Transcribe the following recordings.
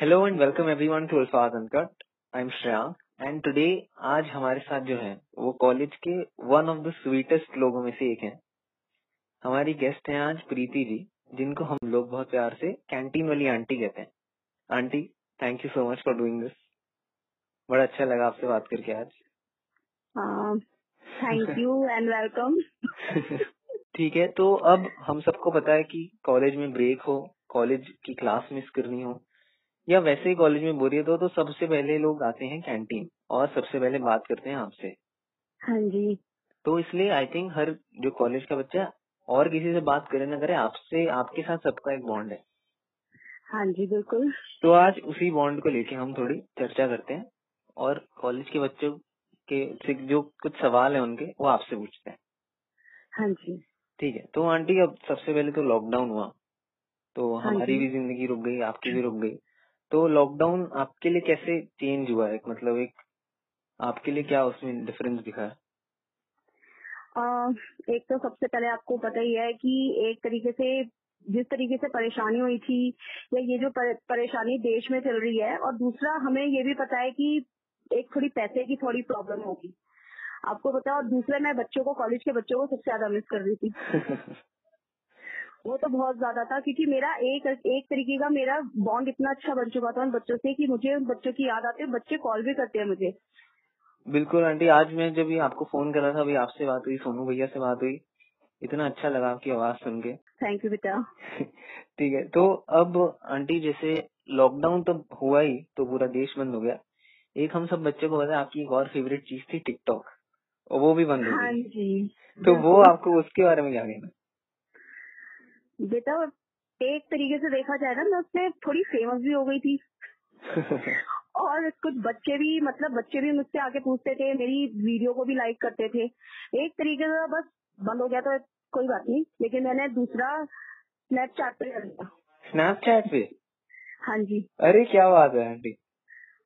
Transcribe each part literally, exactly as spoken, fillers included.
Hello and welcome everyone to Alfaaz uncut. I am Shreyang and today आज हमारे साथ जो है वो कॉलेज के वन ऑफ द स्वीटेस्ट लोगों में से एक हैं। हमारी गेस्ट हैं आज प्रीति जी, जिनको हम लोग बहुत प्यार से कैंटीन वाली आंटी कहते हैं। Aunty, thank you so much for doing this. बड़ा अच्छा लगा आपसे बात करके आज। Thank you and welcome. ठीक है, तो अब हम सबको पता है कि कॉलेज में ब्रेक हो, कॉलेज की क्लास मिस करनी हो या वैसे ही कॉलेज में बोरियत हो तो सबसे पहले लोग आते हैं कैंटीन और सबसे पहले बात करते हैं आपसे। हाँ जी। तो इसलिए आई थिंक हर जो कॉलेज का बच्चा और किसी से बात करे ना करे, आपसे, आपके साथ सबका एक बॉन्ड है। हाँ जी, बिल्कुल। तो आज उसी बॉन्ड को लेके हम थोड़ी चर्चा करते हैं और कॉलेज के बच्चों के जो कुछ सवाल है उनके वो आपसे पूछते हैं। हाँ जी, ठीक है। तो आंटी, अब सबसे पहले तो लॉकडाउन हुआ, तो हमारी भी जिंदगी रुक गई, आपकी भी रुक गई। तो लॉकडाउन आपके लिए कैसे चेंज हुआ है, मतलब एक आपके लिए क्या उसमें डिफरेंस दिखा है? uh, एक तो सबसे पहले आपको पता ही है कि एक तरीके से जिस तरीके से परेशानी हुई थी या ये जो पर, परेशानी देश में चल रही है, और दूसरा हमें ये भी पता है कि एक थोड़ी पैसे की थोड़ी प्रॉब्लम होगी, आपको पता है। और दूसरा, मैं बच्चों को, कॉलेज के बच्चों को सबसे ज्यादा मिस कर रही थी। वो तो बहुत ज्यादा था, क्योंकि मेरा एक एक तरीके का मेरा बॉन्ड इतना अच्छा बन चुका था उन बच्चों से कि मुझे उन बच्चों की याद आती है, बच्चे कॉल भी करते हैं मुझे। बिल्कुल आंटी, आज मैं जब भी आपको फोन कर रहा था, अभी आपसे बात हुई, सोनू भैया से बात हुई, इतना अच्छा लगा आपकी आवाज सुन के। थैंक यू बेटा। ठीक है, तो अब आंटी, जैसे लॉकडाउन तो हुआ ही, तो पूरा देश बंद हो गया। एक हम सब बच्चों को पता है आपकी एक और फेवरेट चीज थी टिकटॉक, और वो भी बंद हो गई। तो वो आपको उसके बारे में क्या कहना? बेटा, एक तरीके से देखा जाए ना, मैं उससे थोड़ी फेमस भी हो गई थी। और कुछ बच्चे भी, मतलब बच्चे भी मुझसे आके पूछते थे, मेरी वीडियो को भी लाइक करते थे। एक तरीके से बस बंद हो गया तो कोई बात नहीं, लेकिन मैंने दूसरा स्नैपचैट पे कर लिया। स्नैपचैट पे? हाँ जी। अरे क्या बात है आंटी,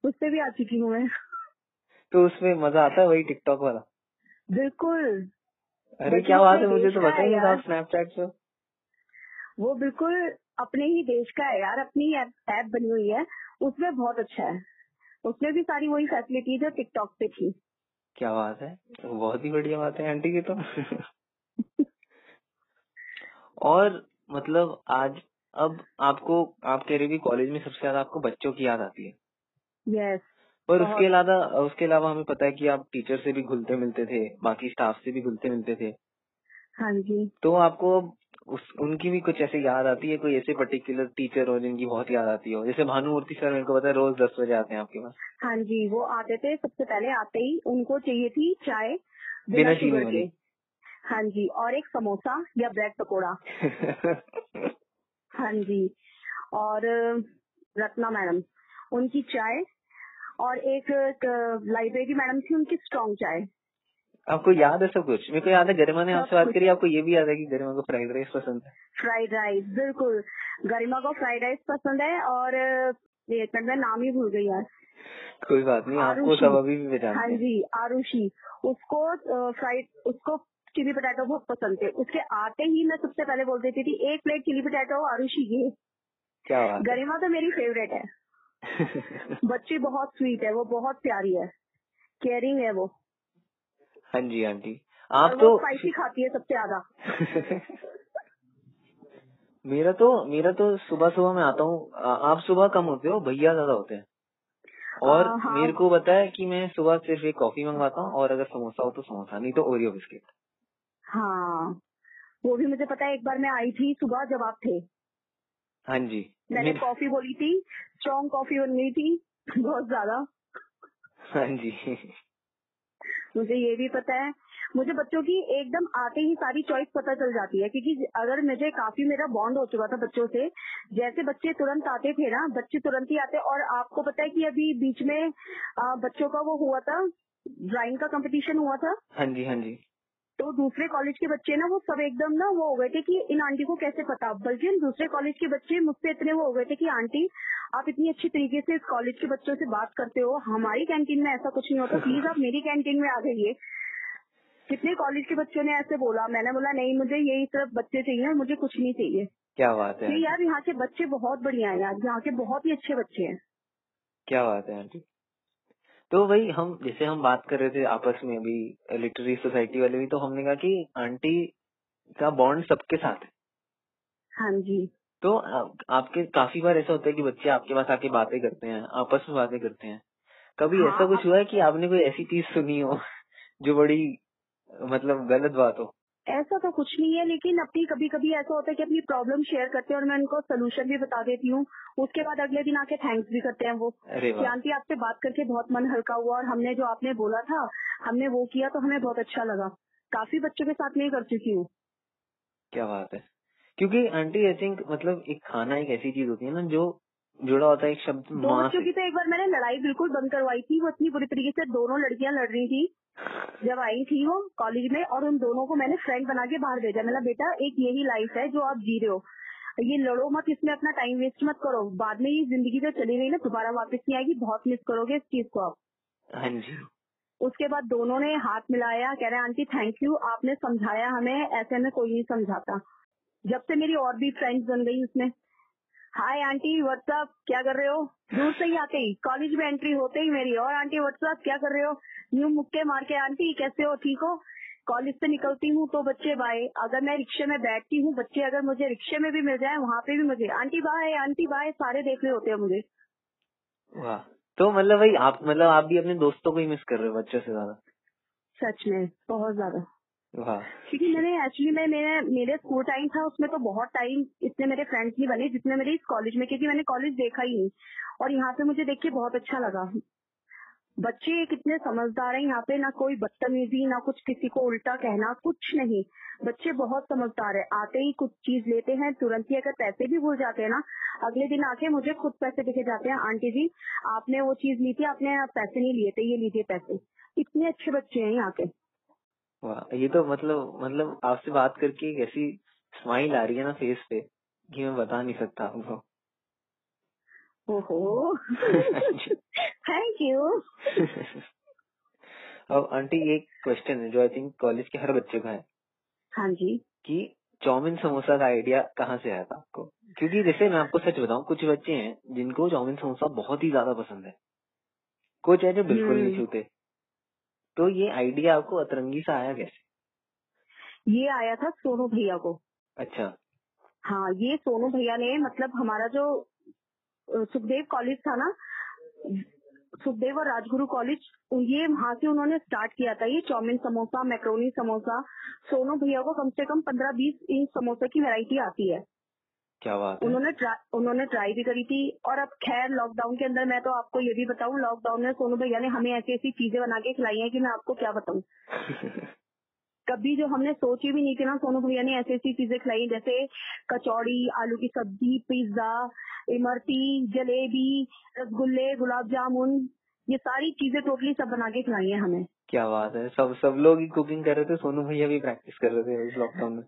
उससे भी आ चुकी हूँ मैं। तो उसमें मजा आता है वही टिकटॉक वाला? बिल्कुल। अरे क्या बात है, मुझे तो पता ही नहीं था स्नैपचैट से। वो बिल्कुल अपने ही देश का है यार, अपनी ऐप बनी हुई है, उसमें बहुत अच्छा है। उसमें भी सारी वही फैसिलिटी जो टिकटॉक पे थी। क्या बात है, बहुत ही बढ़िया बात है आंटी की तो। और मतलब आज अब आपको, आप कह रहे हो कि कॉलेज में सबसे ज्यादा आपको बच्चों की याद आती है। यस। और उसके अलावा उसके अलावा हमें पता है कि आप टीचर से भी घुलते मिलते थे, बाकी स्टाफ से भी घुलते मिलते थे। हाँ जी। तो आपको उस, उनकी भी कुछ ऐसे याद आती है, कोई ऐसे पर्टिकुलर टीचर हो जिनकी बहुत याद आती हो? जैसे भानुमूर्ति सर, मेरे को पता है रोज दस बजे आते हैं आपके पास। हाँ जी, वो आते थे। सबसे पहले आते ही उनको चाहिए थी चाय बिना शुगर के। हाँ जी, और एक समोसा या ब्रेड पकोड़ा। हाँ जी। और रत्ना मैडम, उनकी चाय, और एक लाइब्रेरी मैडम थी, उनकी स्ट्रॉन्ग चाय। आपको याद है सब कुछ? मेरे को याद है गरिमा ने आपसे बात करी, आपको ये भी याद है कि गरिमा को फ्राइड राइस पसंद है। फ्राइड राइस, बिल्कुल, गरिमा को फ्राइड राइस पसंद है। और एक मिनट, मैं नाम ही भूल गई यार। कोई बात नहीं, आपको सब अभी भी पहचानते हैं। हाँ जी, आरुषि, उसको फ्राइड, उसको चिली पोटैटो बहुत पसंद थे। उसके आते ही मैं सबसे पहले बोल देती थी एक प्लेट चिली पोटैटो आरुषि की। क्या बात, गरिमा तो मेरी फेवरेट है। बच्ची बहुत स्वीट है, वो बहुत प्यारी है, केयरिंग है वो। हाँ जी आंटी, आप तो स्पाइसी खाती है सबसे ज्यादा। मेरा तो मेरा तो सुबह सुबह मैं आता हूँ, आप सुबह कम होते हो, भैया ज्यादा होते हैं। और आ, हाँ। मेरे को पता है कि मैं सुबह सिर्फ एक कॉफी मंगवाता हूँ, और अगर समोसा हो तो समोसा, नहीं तो ओरियो बिस्किट। हाँ, वो भी मुझे पता है। एक बार मैं आई थी सुबह जब आप थे। हाँ जी, मैंने कॉफी बोली थी, स्ट्रॉन्ग कॉफी बन गई थी बहुत ज्यादा। हाँ जी, मुझे ये भी पता है। मुझे बच्चों की एकदम आते ही सारी चॉइस पता चल जाती है, क्योंकि अगर मुझे काफी मेरा बॉन्ड हो चुका था बच्चों से। जैसे बच्चे तुरंत आते थे ना, बच्चे तुरंत ही आते। और आपको पता है कि अभी बीच में बच्चों का वो हुआ था, ड्राइंग का कंपटीशन हुआ था। हाँ जी, हाँ जी। तो दूसरे कॉलेज के बच्चे ना, वो सब एकदम ना वो हो गए थे कि इन आंटी को कैसे पता। बल्कि दूसरे कॉलेज के बच्चे मुझसे इतने वो हो गए थे कि आंटी, आप इतनी अच्छी तरीके से इस कॉलेज के बच्चों से बात करते हो, हमारी कैंटीन में ऐसा कुछ नहीं होता, प्लीज आप मेरी कैंटीन में आ जाइए। कितने कॉलेज के बच्चों ने ऐसे बोला। मैंने बोला नहीं, मुझे यही सब बच्चे चाहिए, मुझे कुछ नहीं चाहिए। क्या बात है कि यार यहाँ के बच्चे बहुत बढ़िया है यार, यहाँ के बहुत ही अच्छे बच्चे हैं। क्या बात है आंटी। तो वही हम जैसे हम बात कर रहे थे आपस में अभी लिटरेरी सोसाइटी वाले भी, तो हमने कहा कि आंटी का बॉन्ड सबके साथ है। हाँ जी। तो आ, आपके काफी बार ऐसा होता है कि बच्चे आपके पास आके बातें करते हैं, आपस में बातें करते हैं, कभी हाँ, ऐसा कुछ हुआ है कि आपने कोई ऐसी चीज सुनी हो जो बड़ी मतलब गलत बात हो? ऐसा तो कुछ नहीं है, लेकिन अपनी कभी कभी ऐसा होता है कि अपनी प्रॉब्लम शेयर करते हैं और मैं उनको सोल्यूशन भी बता देती हूँ, उसके बाद अगले दिन आके थैंक्स भी करते हैं वो कि आंटी आपसे बात करके बहुत मन हल्का हुआ और हमने जो आपने बोला था हमने वो किया तो हमें बहुत अच्छा लगा। काफी बच्चों के साथ मैं कर चुकी हूँ। क्या बात है। क्योंकि आंटी आई थिंक मतलब एक खाना एक ऐसी चीज होती है ना जो जुड़ा होता है एक शब्द दो बच्चों की। तो एक बार मैंने लड़ाई बिल्कुल बंद करवाई थी, वो इतनी बुरी तरीके से दोनों लड़कियां लड़ रही थी जब आई थी वो कॉलेज में, और उन दोनों को मैंने फ्रेंड बना के बाहर भेजा। मतलब बेटा एक यही लाइफ है जो आप जी रहे हो, ये लड़ो मत, इसमें अपना टाइम वेस्ट मत करो, बाद में ये जिंदगी जो चली गई ना दोबारा वापस नहीं आएगी, बहुत मिस करोगे इस चीज को आप। हाँ जी। उसके बाद दोनों ने हाथ मिलाया, कह रहे आंटी थैंक यू आपने समझाया हमें, ऐसे में कोई नहीं समझाता। जब से मेरी और भी फ्रेंड्स बन गई उसमें, हाय आंटी व्हाट्सअप क्या कर रहे हो, दूर से ही आते ही कॉलेज में एंट्री होते ही मेरी, और आंटी व्हाट्सअप क्या कर रहे हो, न्यू मुक्के मार के आंटी कैसे हो ठीक हो। कॉलेज से निकलती हूँ तो बच्चे बाय, अगर मैं रिक्शे में बैठती हूँ बच्चे अगर मुझे रिक्शे में भी मिल जाए वहाँ पे भी मुझे आंटी बाय आंटी बाय, सारे देख रहे होते हैं मुझे। वाह। तो मतलब भाई आप मतलब आप भी अपने दोस्तों को ही मिस कर रहे हो बच्चों से ज्यादा? सच में बहुत ज्यादा। क्योंकि मैंने एक्चुअली मैं मेरे मेरे स्कूल टाइम था उसमें तो बहुत टाइम इतने मेरे फ्रेंड्स नहीं बने जितने मेरे इस कॉलेज में, क्योंकि मैंने कॉलेज देखा ही नहीं। और यहाँ पे मुझे देख के बहुत अच्छा लगा, बच्चे कितने समझदार हैं, यहाँ पे ना कोई बदतमीजी ना कुछ किसी को उल्टा कहना कुछ नहीं, बच्चे बहुत समझदार है, आते ही कुछ चीज लेते हैं तुरंत ही, अगर पैसे भी भूल जाते हैं ना अगले दिन आके मुझे खुद पैसे दिखे जाते हैं, आंटी जी आपने वो चीज ली थी आपने पैसे नहीं लिए थे ये लीजिए पैसे। इतने अच्छे बच्चे हैं यहाँ के। वाह। ये तो मतलब मतलब आपसे बात करके एक ऐसी स्माइल आ रही है ना फेस पे कि मैं बता नहीं सकता आपको। ओहो थैंक यू। अब आंटी एक क्वेश्चन है जो आई थिंक कॉलेज के हर बच्चे का है। हाँ जी। कि चाउमीन समोसा का आइडिया कहाँ से आया था आपको? क्योंकि जैसे मैं आपको सच बताऊं कुछ बच्चे हैं जिनको चाउमीन समोसा बहुत ही ज्यादा पसंद है, कुछ है जो बिल्कुल नहीं छूते, तो ये आइडिया आपको अतरंगी सा आया कैसे? ये आया था सोनू भैया को। अच्छा। हाँ ये सोनू भैया ने मतलब हमारा जो सुखदेव कॉलेज था ना, सुखदेव और राजगुरु कॉलेज, ये वहाँ से उन्होंने स्टार्ट किया था ये चाउमीन समोसा मैक्रोनी समोसा। सोनू भैया को कम से कम पंद्रह बीस इंच समोसा की वैरायटी आती है। क्या बात है। उन्होंने ट्रा, उन्होंने ट्राई भी करी थी। और अब खैर लॉकडाउन के अंदर मैं तो आपको ये भी बताऊं, लॉकडाउन में सोनू भैया ने हमें ऐसी ऐसी चीजें बना के खिलाई हैं कि मैं आपको क्या बताऊं। कभी जो हमने सोची भी नहीं थी ना सोनू भैया ने ऐसी ऐसी चीजें खिलाई, जैसे कचौड़ी, आलू की सब्जी, पिज्जा, इमरती, जलेबी, रसगुल्ले, गुलाब जामुन, ये सारी चीजें टोटली सब बना के खिलाई है हमें। क्या बात है। सब सब लोग ही कुकिंग कर रहे थे, सोनू भैया भी प्रैक्टिस कर रहे थे इस लॉकडाउन में।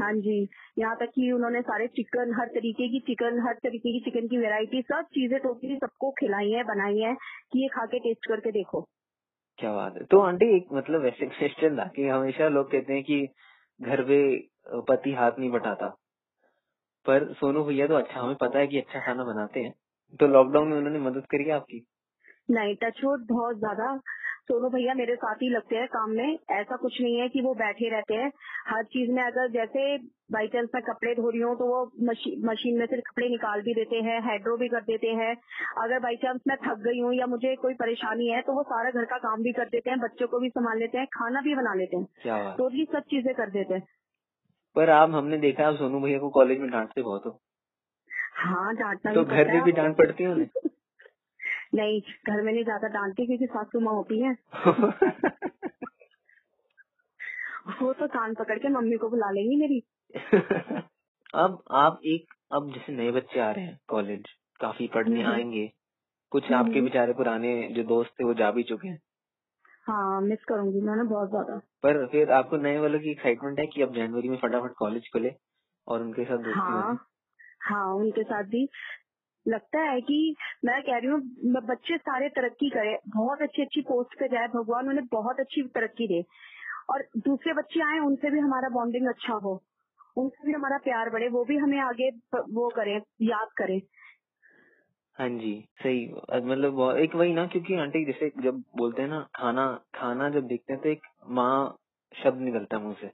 हाँ जी। यहाँ तक कि उन्होंने सारे चिकन, हर तरीके की चिकन, हर तरीके की चिकन की वैरायटी, सब चीजें टोटली सबको खिलाई है, बनाई है कि ये खा के टेस्ट करके देखो। क्या बात है। तो आंटी एक मतलब ऐसे क्वेश्चन था कि हमेशा लोग कहते हैं कि घर पे पति हाथ नहीं बटाता, पर सोनू भैया तो अच्छा हमें पता है कि अच्छा खाना बनाते हैं, तो लॉकडाउन में उन्होंने मदद करी आपकी? नहीं टचवुड, बहुत ज्यादा सोनू भैया मेरे साथ ही लगते हैं काम में, ऐसा कुछ नहीं है कि वो बैठे रहते हैं हर चीज में। अगर जैसे बाई चांस मैं कपड़े धो रही हूँ तो वो मशी, मशीन में से कपड़े निकाल भी देते हैं, हैड्रो भी कर देते हैं। अगर बाई चांस मैं थक गई हूँ या मुझे कोई परेशानी है तो वो सारा घर का काम भी कर देते हैं, बच्चों को भी संभाल लेते हैं, खाना भी बना लेते हैं, तो ये सब चीजें कर देते हैं। पर आप हमने देखा आप सोनू भैया को कॉलेज में डांटते बहुत हो। हाँ डांटना। तो घर में भी डांट पड़ती हो? नहीं घर में नहीं ज्यादा डांटती क्योंकि सासू माँ होती है वो तो कान पकड़ के मम्मी को बुला लेंगी मेरी। अब आप एक अब जैसे नए बच्चे आ रहे हैं कॉलेज काफी पढ़ने आएंगे, कुछ आपके बेचारे पुराने जो दोस्त थे वो जा भी चुके हैं। हाँ मिस करूंगी मैंने बहुत ज्यादा। पर फिर आपको नए वालों की एक्साइटमेंट है कि अब जनवरी में फटाफट कॉलेज खुले और उनके साथ दोस्ती? हाँ हाँ उनके साथ भी लगता है कि मैं कह रही हूँ बच्चे सारे तरक्की करे, बहुत अच्छी अच्छी पोस्ट पे जाए, भगवान उन्हें बहुत अच्छी तरक्की दे, और दूसरे बच्चे आए उनसे भी हमारा बॉन्डिंग अच्छा हो, उनसे भी हमारा प्यार बढ़े, वो भी हमें आगे वो करे, याद करे। हाँ जी सही, मतलब एक वही ना, क्योंकि आंटी जैसे जब बोलते हैं ना खाना खाना जब देखते हैं तो एक माँ शब्द निकलता है मुंह से,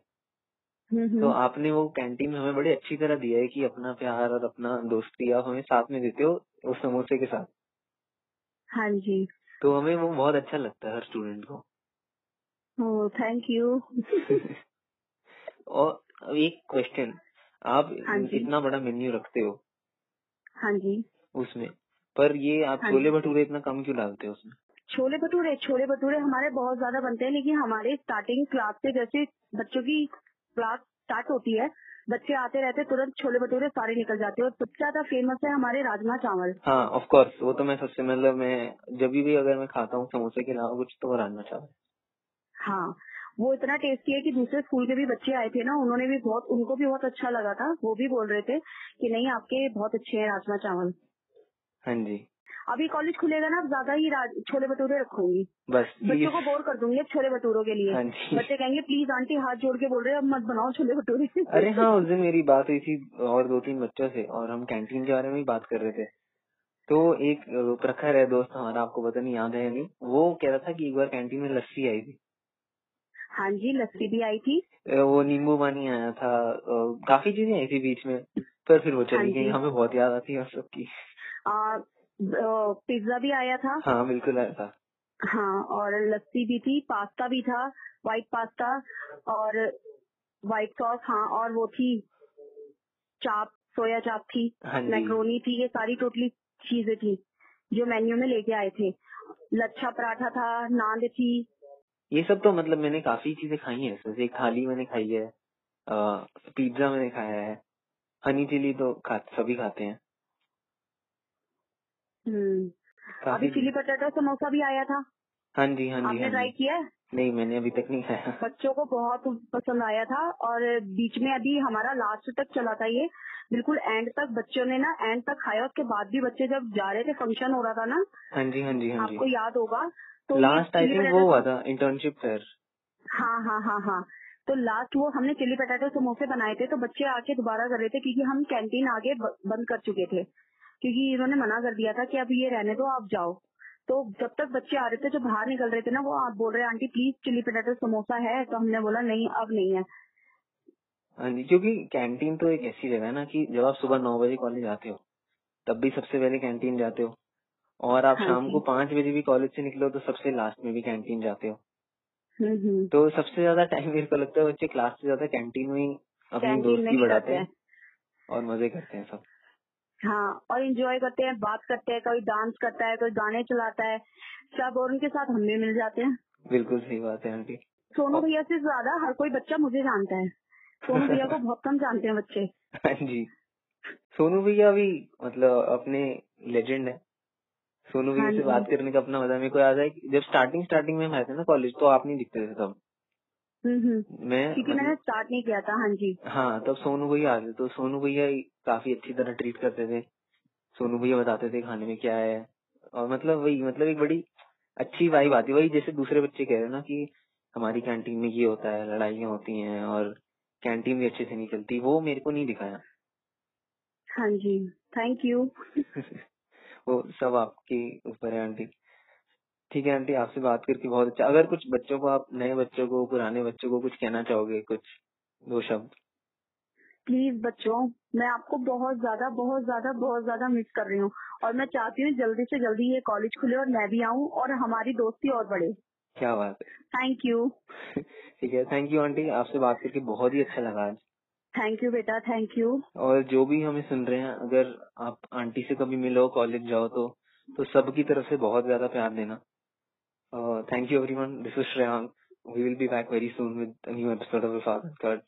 तो आपने वो कैंटीन में हमें बड़े अच्छी तरह दिया है कि अपना प्यार और अपना दोस्ती आप हमें साथ में देते हो उस समोसे के साथ। हाँ जी, तो हमें वो बहुत अच्छा लगता है हर स्टूडेंट को। Oh thank you. और एक क्वेश्चन, आप इतना बड़ा मेन्यू रखते हो। हाँ जी। उसमें पर ये आप छोले भटूरे इतना कम क्यों डालते हो उसमें? छोले भटूरे छोले भटूरे हमारे बहुत ज्यादा बनते हैं, लेकिन हमारे स्टार्टिंग क्लास से जैसे बच्चों की क्लास स्टार्ट होती है, बच्चे आते रहते तुरंत छोले भटूरे सारे निकल जाते हैं। और सबसे ज्यादा फेमस है हमारे राजमा चावल। हाँ ऑफ कोर्स, वो तो मैं सबसे मतलब मैं जब भी अगर मैं खाता हूँ समोसे के अलावा कुछ तो राजमा चावल। हाँ वो इतना टेस्टी है कि दूसरे स्कूल के भी बच्चे आए थे ना, उन्होंने भी बहुत उनको भी बहुत अच्छा लगा था, वो भी बोल रहे थे कि नहीं आपके बहुत अच्छे है राजमा चावल। हाँ जी, अभी कॉलेज खुलेगा ना, अब ज्यादा ही छोले भटूरे रखूंगी, बस बच्चों को बोर कर दूंगी अब छोले भटूरों के लिए। हाँ जी, बच्चे कहेंगे प्लीज आंटी हाथ जोड़ के बोल रहे हैं अब मत बनाओ छोले भटूरे। अरे हाँ, उस दिन मेरी बात हुई थी और दो तीन बच्चों से, और हम कैंटीन के बारे में बात कर रहे थे, तो एक प्रखर है दोस्त हमारा, आपको पता नहीं याद है नहीं, वो कह रहा था कि एक बार कैंटीन में लस्सी आई थी। हाँ जी लस्सी भी आई थी, वो नींबू पानी आया था, काफी चीजें आई थी बीच में, पर फिर वो चली गई। हमें बहुत याद आती है उस सबकी। पिज्जा भी आया था। हाँ बिल्कुल आया था। हाँ और लस्सी भी थी, पास्ता भी था, व्हाइट पास्ता और व्हाइट सॉस। हाँ और वो थी चाप, सोया चाप थी, मैक्रोनी थी, ये सारी टोटली चीजें थी जो मेन्यू में लेके आए थे। लच्छा पराठा था, नान थी, ये सब। तो मतलब मैंने काफी चीजें खाई है, जैसे थाली मैंने खाई है, पिज्जा मैंने खाया है, हनी चिली तो खा, सभी खाते हैं। अभी चिली पटाटा समोसा भी आया था। हाँ जी हाँ जी। आपने ट्राई किया? नहीं मैंने अभी तक नहीं खाया। बच्चों को बहुत पसंद आया था, और बीच में अभी हमारा लास्ट तक चला था ये, बिल्कुल एंड तक बच्चों ने ना एंड तक खाया। उसके बाद भी बच्चे जब जा रहे थे, फंक्शन हो रहा था ना। हाँ जी हाँ जी हाँ जी, आपको याद होगा तो लास्ट आई थिंक वो हुआ था इंटर्नशिप फेयर। हाँ हाँ हाँ हाँ, तो लास्ट वो हमने चिली पटाटा समोसे बनाए थे, तो बच्चे आके दोबारा कर रहे थे क्योंकि हम कैंटीन आगे बंद कर चुके थे, क्योंकि इन्होंने मना कर दिया था कि अब ये रहने दो आप जाओ। तो जब तक बच्चे आ रहे थे, जब बाहर निकल रहे थे ना, वो आप बोल रहे आंटी प्लीज चिली पटाटा समोसा है, तो हमने बोला नहीं अब नहीं है। हाँ जी, क्योंकि कैंटीन तो एक ऐसी जगह है ना कि जब आप सुबह नौ बजे कॉलेज आते हो तब भी सबसे पहले कैंटीन जाते हो, और आप शाम को पाँच बजे भी कॉलेज से निकलो तो सबसे लास्ट में भी कैंटीन जाते हो। तो सबसे ज्यादा टाइम मेरे को लगता है बच्चे क्लास से ज्यादा कैंटीन में ही अपनी दोस्ती बढ़ाते हैं और मजे करते हैं सब। हाँ, और एंजॉय करते हैं, बात करते हैं, कोई डांस करता है, कोई गाने चलाता है, सब, और उनके साथ हम भी मिल जाते हैं। बिल्कुल सही बात है आंटी। सोनू भैया से ज्यादा हर कोई बच्चा मुझे जानता है, सोनू भैया को बहुत कम जानते हैं बच्चे। हाँ जी, सोनू भैया भी मतलब अपने लेजेंड है। सोनू भैया से बात करने का अपना मजा। मेरे को याद है जब स्टार्टिंग स्टार्टिंग में हम आए थे ना कॉलेज, तो आप नहीं दिखते थे तब, मैं क्योंकि मैंने स्टार्ट नहीं किया था। हाँ जी हाँ, तब सोनू भैया आते, तो सोनू भैया काफी अच्छी तरह ट्रीट करते थे। सोनू भैया बताते थे खाने में क्या है, और मतलब वही मतलब एक बड़ी अच्छी वाइब आती। वही जैसे दूसरे बच्चे कह रहे हैं ना कि हमारी कैंटीन में ये होता है, लड़ाइयाँ होती हैं और कैंटीन भी अच्छे से नहीं चलती, वो मेरे को नहीं दिखाया। हाँ जी थैंक यू। वो सब आपके ऊपर है आंटी। ठीक है आंटी, आपसे बात करके बहुत अच्छा। अगर कुछ बच्चों को, आप नए बच्चों को, पुराने बच्चों को कुछ कहना चाहोगे, कुछ दो शब्द? प्लीज बच्चों, मैं आपको बहुत ज्यादा बहुत ज्यादा बहुत ज्यादा मिस कर रही हूँ, और मैं चाहती हूँ जल्दी से जल्दी ये कॉलेज खुले और मैं भी आऊँ और हमारी दोस्ती और बढ़े। क्या बात है, थैंक यू। ठीक है, थैंक यू आंटी, आपसे बात करके बहुत ही अच्छा लगा आज। थैंक यू बेटा, थैंक यू। और जो भी हमें सुन रहे हैं, अगर आप आंटी से कभी मिलो, कॉलेज जाओ, तो तो सबकी तरफ से बहुत ज्यादा प्यार देना। Uh, thank you everyone. This is Shreyang. We will be back very soon with a new episode of The Father's Card.